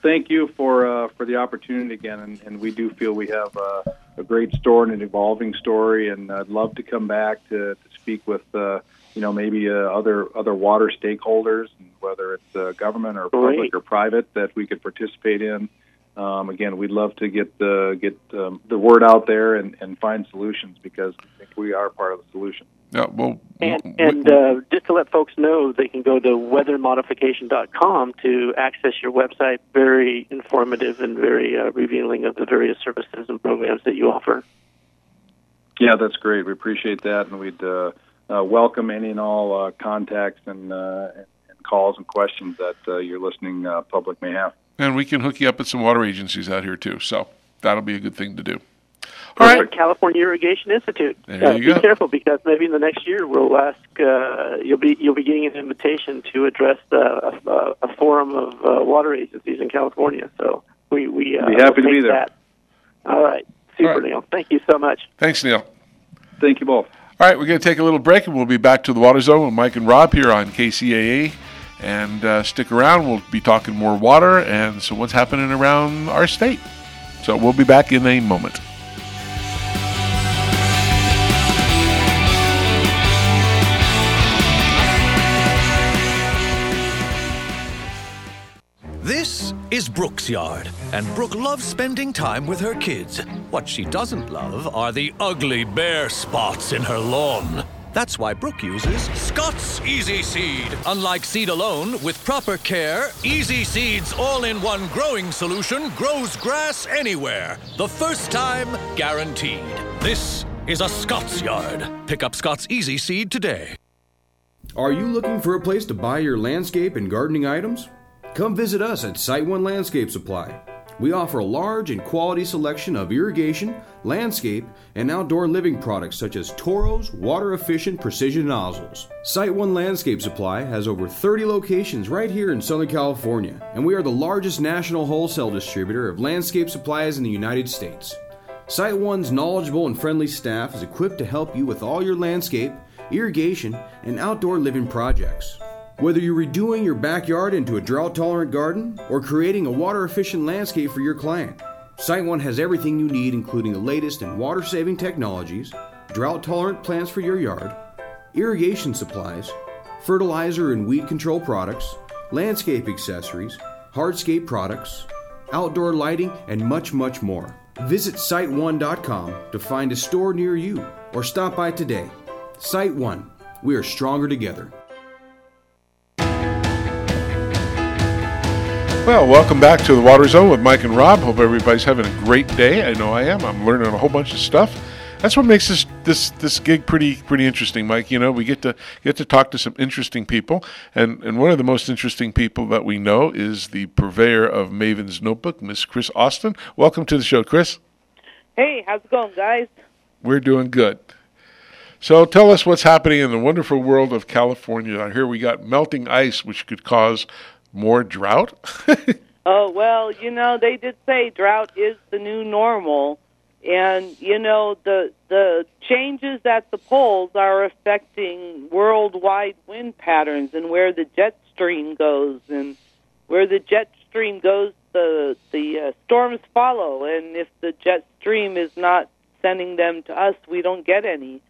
Thank you for uh, for the opportunity again, and, and we do feel we have uh, a great story and an evolving story, and I'd love to come back to, to speak with uh, you know maybe uh, other other water stakeholders, whether it's uh, government or public great. or private, that we could participate in. Um, again, we'd love to get the get um, the word out there and, and find solutions, because I think we are part of the solution. Yeah, well, and and uh, just to let folks know, they can go to weather modification dot com to access your website. Very informative and very uh, revealing of the various services and programs that you offer. Yeah, that's great. We appreciate that, and we'd uh, uh, welcome any and all uh, contacts and, uh, and calls and questions that uh, your listening uh, public may have. And we can hook you up with some water agencies out here, too, so that'll be a good thing to do. All right. California Irrigation Institute. There uh, you be go. Careful, because maybe in the next year we'll ask. Uh, you'll be you'll be getting an invitation to address uh, a, a forum of uh, water agencies in California. So we we uh, be happy we'll to be there. That. All right, super All right. Neil. Thank you so much. Thanks, Neil. Thank you both. All right, we're going to take a little break, and we'll be back to the Water Zone with Mike and Rob here on K C A A. And uh, stick around. We'll be talking more water and so what's happening around our state. So we'll be back in a moment. This is Brooke's yard, and Brooke loves spending time with her kids. What she doesn't love are the ugly bare spots in her lawn. That's why Brooke uses Scott's Easy Seed. Unlike seed alone, with proper care, Easy Seed's all-in-one growing solution grows grass anywhere. The first time, guaranteed. This is a Scott's yard. Pick up Scott's Easy Seed today. Are you looking for a place to buy your landscape and gardening items? Come visit us at Site One Landscape Supply. We offer a large and quality selection of irrigation, landscape, and outdoor living products such as Toro's water-efficient precision nozzles. Site One Landscape Supply has over thirty locations right here in Southern California, and we are the largest national wholesale distributor of landscape supplies in the United States. Site One's knowledgeable and friendly staff is equipped to help you with all your landscape, irrigation, and outdoor living projects. Whether you're redoing your backyard into a drought-tolerant garden or creating a water-efficient landscape for your client, Site One has everything you need, including the latest in water-saving technologies, drought-tolerant plants for your yard, irrigation supplies, fertilizer and weed control products, landscape accessories, hardscape products, outdoor lighting, and much, much more. Visit site one dot com to find a store near you or stop by today. Site One, we are stronger together. Well, welcome back to The Water Zone with Mike and Rob. Hope everybody's having a great day. I know I am. I'm learning a whole bunch of stuff. That's what makes this this this gig pretty pretty interesting, Mike. You know, we get to get to talk to some interesting people, and and one of the most interesting people that we know is the purveyor of Maven's Notebook, Miss Chris Austin. Welcome to the show, Chris. Hey, how's it going, guys? We're doing good. So tell us what's happening in the wonderful world of California. I hear we got melting ice, which could cause more drought. Oh, well, you know, they did say drought is the new normal. And, you know, the the changes at the poles are affecting worldwide wind patterns and where the jet stream goes. And where the jet stream goes, the, the uh, storms follow. And if the jet stream is not sending them to us, we don't get any.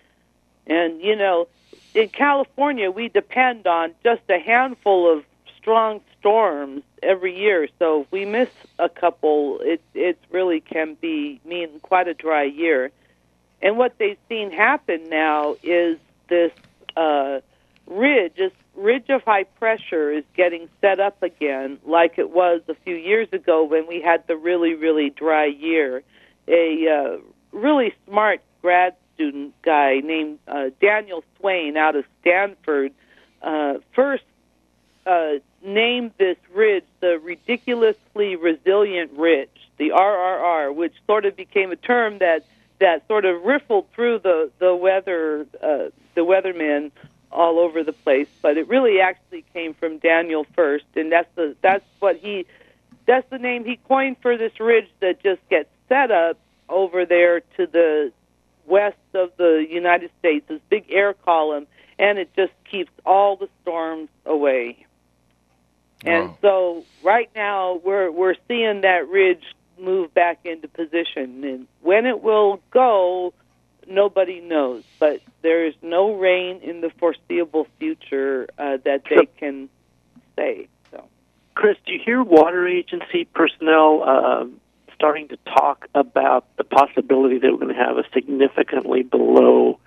And, you know, in California, we depend on just a handful of strong storms every year, so if we miss a couple, it it really can be mean quite a dry year. And what they've seen happen now is this uh, ridge, this ridge of high pressure is getting set up again like it was a few years ago when we had the really, really dry year. A uh, really smart grad student guy named uh, Daniel Swain out of Stanford uh, first uh, named this ridge the Ridiculously Resilient Ridge, the R R R, which sort of became a term that, that sort of riffled through the the weather uh, the weathermen all over the place. But it really actually came from Daniel first, and that's the that's what he that's the name he coined for this ridge that just gets set up over there to the west of the United States, this big air column, and it just keeps all the storms away. And wow. So right now we're we're seeing that ridge move back into position, and when it will go, nobody knows. But there is no rain in the foreseeable future uh, that they can say. So, Chris, do you hear water agency personnel Uh, starting to talk about the possibility that we're going to have a significantly below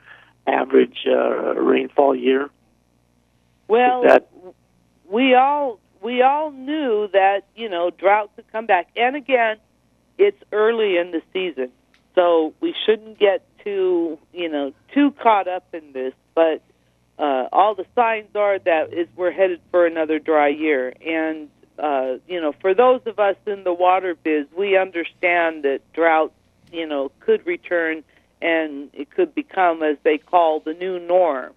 average uh, rainfall year? Well, that... we all we all knew that, you know, drought could come back. And again, it's early in the season, so we shouldn't get too, you know, too caught up in this. But uh, all the signs are that is we're headed for another dry year. And Uh, you know, for those of us in the water biz, we understand that drought, you know, could return and it could become, as they call, the new norm.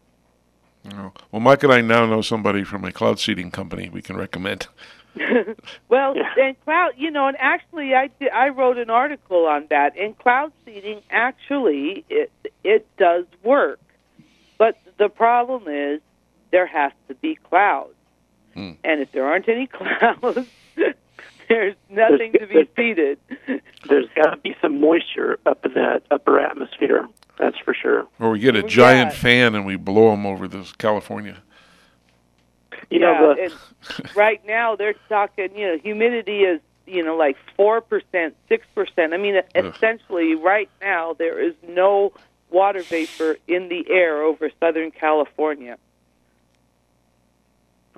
Oh. Well, Mike and I now know somebody from a cloud seeding company we can recommend. Well, yeah. And cloud, you know, and actually I, did, I wrote an article on that, and cloud seeding actually, it, it does work. But the problem is there has to be clouds. And if there aren't any clouds, there's nothing there's, to be seeded. There's got to be some moisture up in that upper atmosphere, that's for sure. Or we get a giant yeah. fan and we blow them over this California. You yeah, know, the... right now they're talking, you know, humidity is, you know, like four percent, six percent. I mean, Ugh. essentially right now there is no water vapor in the air over Southern California.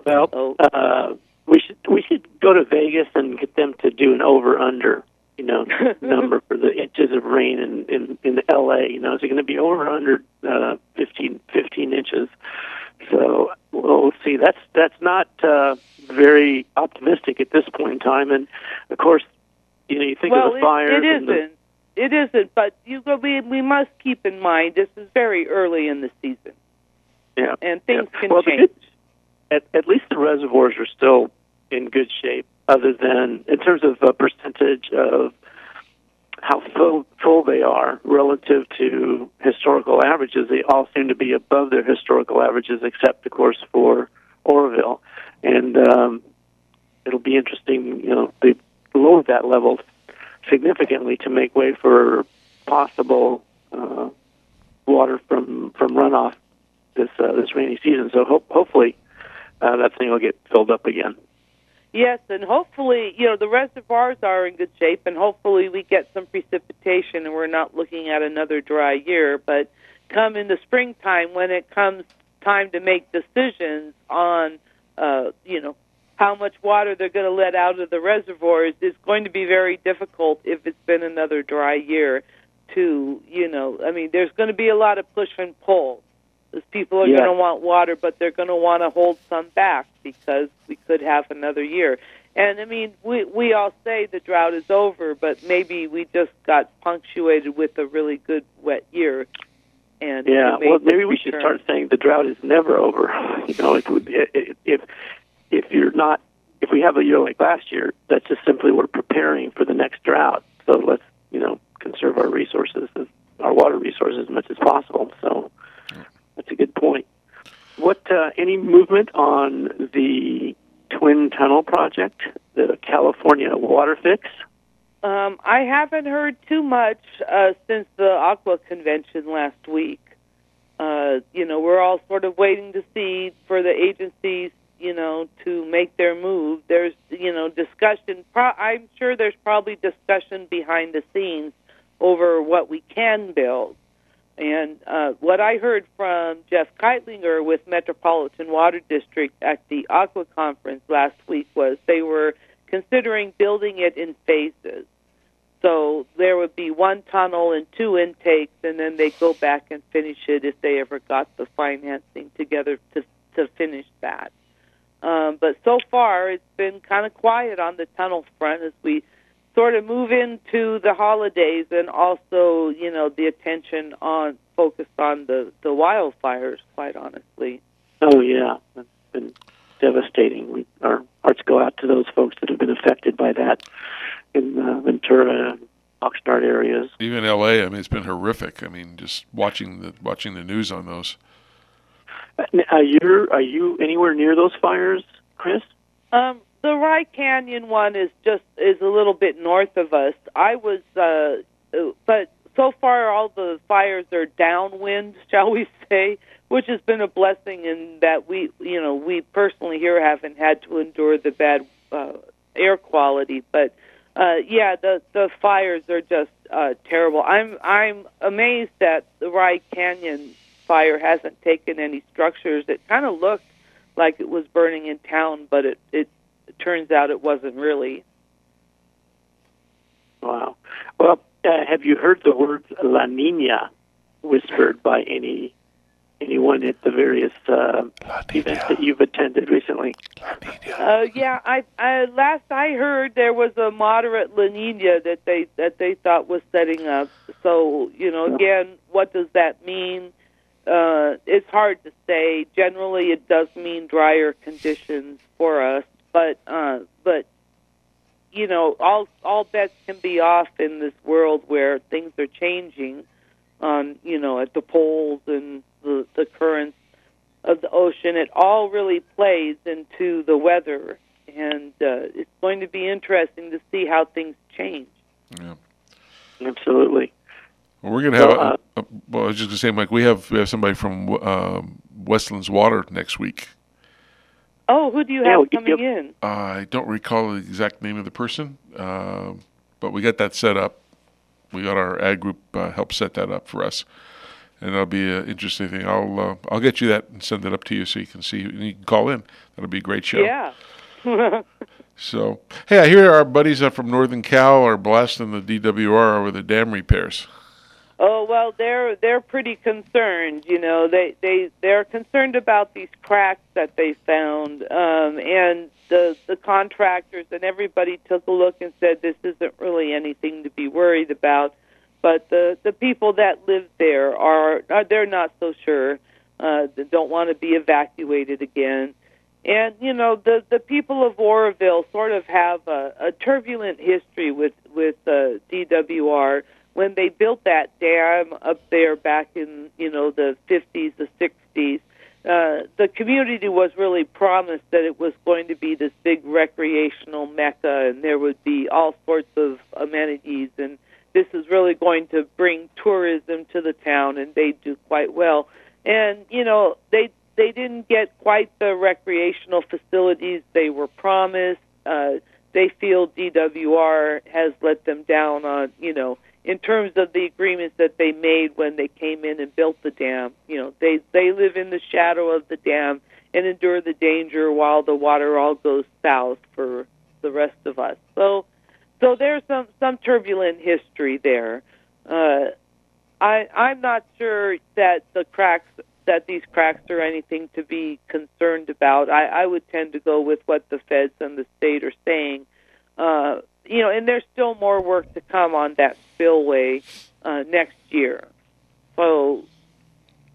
Well, uh, we should we should go to Vegas and get them to do an over-under, you know, number for the inches of rain in, in, in L A You know, is it going to be over or under uh, fifteen, fifteen inches? So we'll see. That's that's not uh, very optimistic at this point in time. And of course, you know, you think well, of the fires. It, it isn't. The... It isn't. But you go. We we must keep in mind this is very early in the season. Yeah, and things yeah. can well, change. At, at least the reservoirs are still in good shape, other than in terms of a percentage of how full, full they are relative to historical averages. They all seem to be above their historical averages, except, of course, for Oroville. And um, it'll be interesting, you know, they lowered that level significantly to make way for possible uh, water from, from runoff this uh, this rainy season. So ho- hopefully uh, that thing will get filled up again. Yes, and hopefully, you know, the reservoirs are in good shape, and hopefully we get some precipitation and we're not looking at another dry year. But come in the springtime, when it comes time to make decisions on, uh, you know, how much water they're going to let out of the reservoirs, is going to be very difficult if it's been another dry year to, you know, I mean, there's going to be a lot of push and pull. Because people are yeah. going to want water, but they're going to want to hold some back because we could have another year. And, I mean, we we all say the drought is over, but maybe we just got punctuated with a really good wet year. And yeah, well, maybe we should start saying the drought is never over. You know, if, if if you're not, if we have a year like last year, that's just simply we're preparing for the next drought. So let's, you know, conserve our resources, our water resources, as much as possible. So that's a good point. What uh, any movement on the Twin Tunnel project, the California Water Fix? Um, I haven't heard too much uh, since the Aqua Convention last week. Uh, you know, we're all sort of waiting to see for the agencies, you know, to make their move. There's, you know, discussion. Pro- I'm sure there's probably discussion behind the scenes over what we can build. And uh, what I heard from Jeff Keitlinger with Metropolitan Water District at the Aqua Conference last week was they were considering building it in phases. So there would be one tunnel and two intakes, and then they go back and finish it if they ever got the financing together to, to finish that. Um, but so far, it's been kind of quiet on the tunnel front as we sort of move into the holidays, and also, you know, the attention on focused on the, the wildfires, quite honestly. Oh, yeah. That's been devastating. We, our hearts go out to those folks that have been affected by that in uh, Ventura, Oxnard areas. Even L A, I mean, it's been horrific. I mean, just watching the watching the news on those. Are you, are you anywhere near those fires, Chris? Um. The Rye Canyon one is just is a little bit north of us. I was, uh, but so far all the fires are downwind, shall we say, which has been a blessing in that we, you know, we personally here haven't had to endure the bad uh, air quality. But uh, yeah, the the fires are just uh, terrible. I'm I'm amazed that the Rye Canyon fire hasn't taken any structures. It kind of looked like it was burning in town, but it it. turns out it wasn't really. Wow. Well, uh, have you heard the words La Niña whispered by any anyone at the various uh, events that you've attended recently? La Niña. Uh, yeah, I, I last I heard there was a moderate La Niña that they that they thought was setting up. So, you know, again, what does that mean? Uh, it's hard to say. Generally, it does mean drier conditions for us. But, uh, but you know, all all bets can be off in this world where things are changing, um, you know, at the poles and the, the currents of the ocean. It all really plays into the weather, and uh, it's going to be interesting to see how things change. Yeah. Absolutely. Well, we're going to have, well, uh, a, a, well, I was just going to say, Mike, we have, we have somebody from um, Westlands Water next week. Oh, who do you have yeah, coming yep. in? Uh, I don't recall the exact name of the person, uh, but we got that set up. We got our ag group uh, help set that up for us, and that'll be an interesting thing. I'll uh, I'll get you that and send it up to you so you can see, and you can call in. That'll be a great show. Yeah. So, hey, I hear our buddies up from Northern Cal are blasting the D W R over the dam repairs. Oh, well, they're they're pretty concerned, you know. They they they're concerned about these cracks that they found, um, and the the contractors and everybody took a look and said this isn't really anything to be worried about. But the, the people that live there are, are they're not so sure. Uh, they don't want to be evacuated again, and you know the the people of Oroville sort of have a, a turbulent history with with uh, D W R. When they built that dam up there back in, you know, the fifties, the sixties, uh, the community was really promised that it was going to be this big recreational mecca and there would be all sorts of amenities, and this is really going going to bring tourism to the town, and they do quite well. And, you know, they they didn't get quite the recreational facilities they were promised. Uh, they feel D W R has let them down on, you know, in terms of the agreements that they made when they came in and built the dam. You know, they, they live in the shadow of the dam and endure the danger while the water all goes south for the rest of us. So so there's some, some turbulent history there. Uh, I, I'm not sure that the cracks that these cracks are anything to be concerned about. I, I would tend to go with what the feds and the state are saying. Uh, you know, and there's still more work to come on that spillway uh, next year. So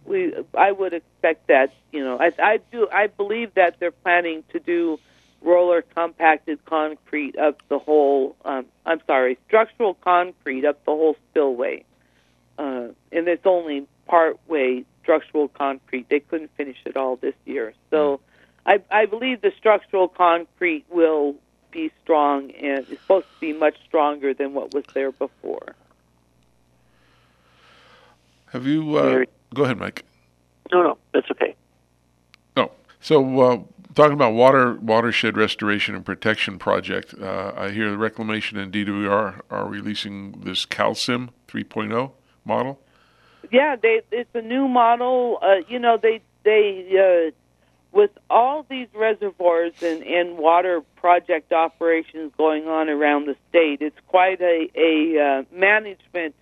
we, I would expect that, you know, I, I do. I believe that they're planning to do roller compacted concrete up the whole, um, I'm sorry, structural concrete up the whole spillway. Uh, and it's only partway structural concrete. They couldn't finish it all this year. So I, I believe the structural concrete will be strong, and it's supposed to be much stronger than what was there before. Have you... Uh, go ahead, Mike. No, no, that's okay. Oh, so... Uh, Talking about water watershed restoration and protection project, uh, I hear the Reclamation and D W R are releasing this CalSIM three point oh model. Yeah, they, it's a new model. Uh, you know, they they uh, with all these reservoirs and, and water project operations going on around the state, it's quite a a uh, management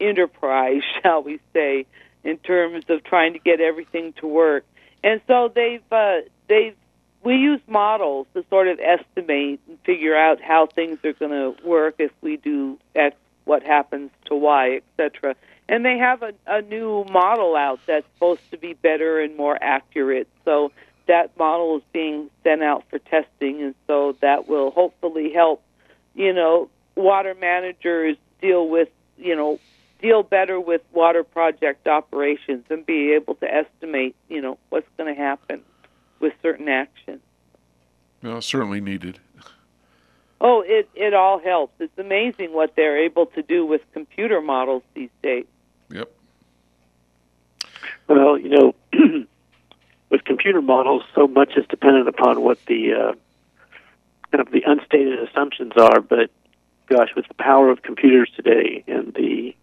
enterprise, shall we say, in terms of trying to get everything to work. And so they've uh, they've we use models to sort of estimate and figure out how things are going to work if we do X, what happens to Y, et cetera. And they have a, a new model out that's supposed to be better and more accurate. So that model is being sent out for testing, and so that will hopefully help, you know, water managers deal with, you know, deal better with water project operations and be able to estimate, you know, what's going to happen with certain action. Well, certainly needed. Oh, it, it all helps. It's amazing what they're able to do with computer models these days. Yep. Well, you know, with computer models, so much is dependent upon what the uh, kind of the unstated assumptions are. But gosh, with the power of computers today and the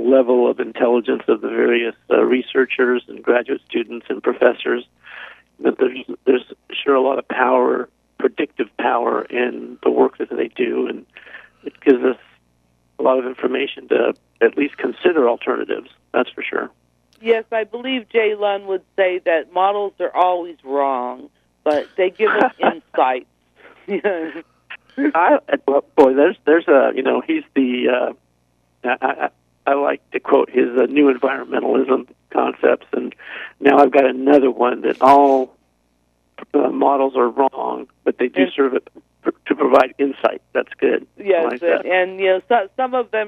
level of intelligence of the various uh, researchers and graduate students and professors, that there's, there's sure a lot of power, predictive power, in the work that they do, and it gives us a lot of information to at least consider alternatives, that's for sure. Yes, I believe Jay Lund would say that models are always wrong, but they give us insight. I, well, boy, there's, there's a, you know, he's the, uh, I, I, I like to quote his uh, new environmentalism concepts, and now I've got another one that all uh, models are wrong, but they do and, serve it to provide insight. That's good. Yes, like and, that. and you know, so, some of them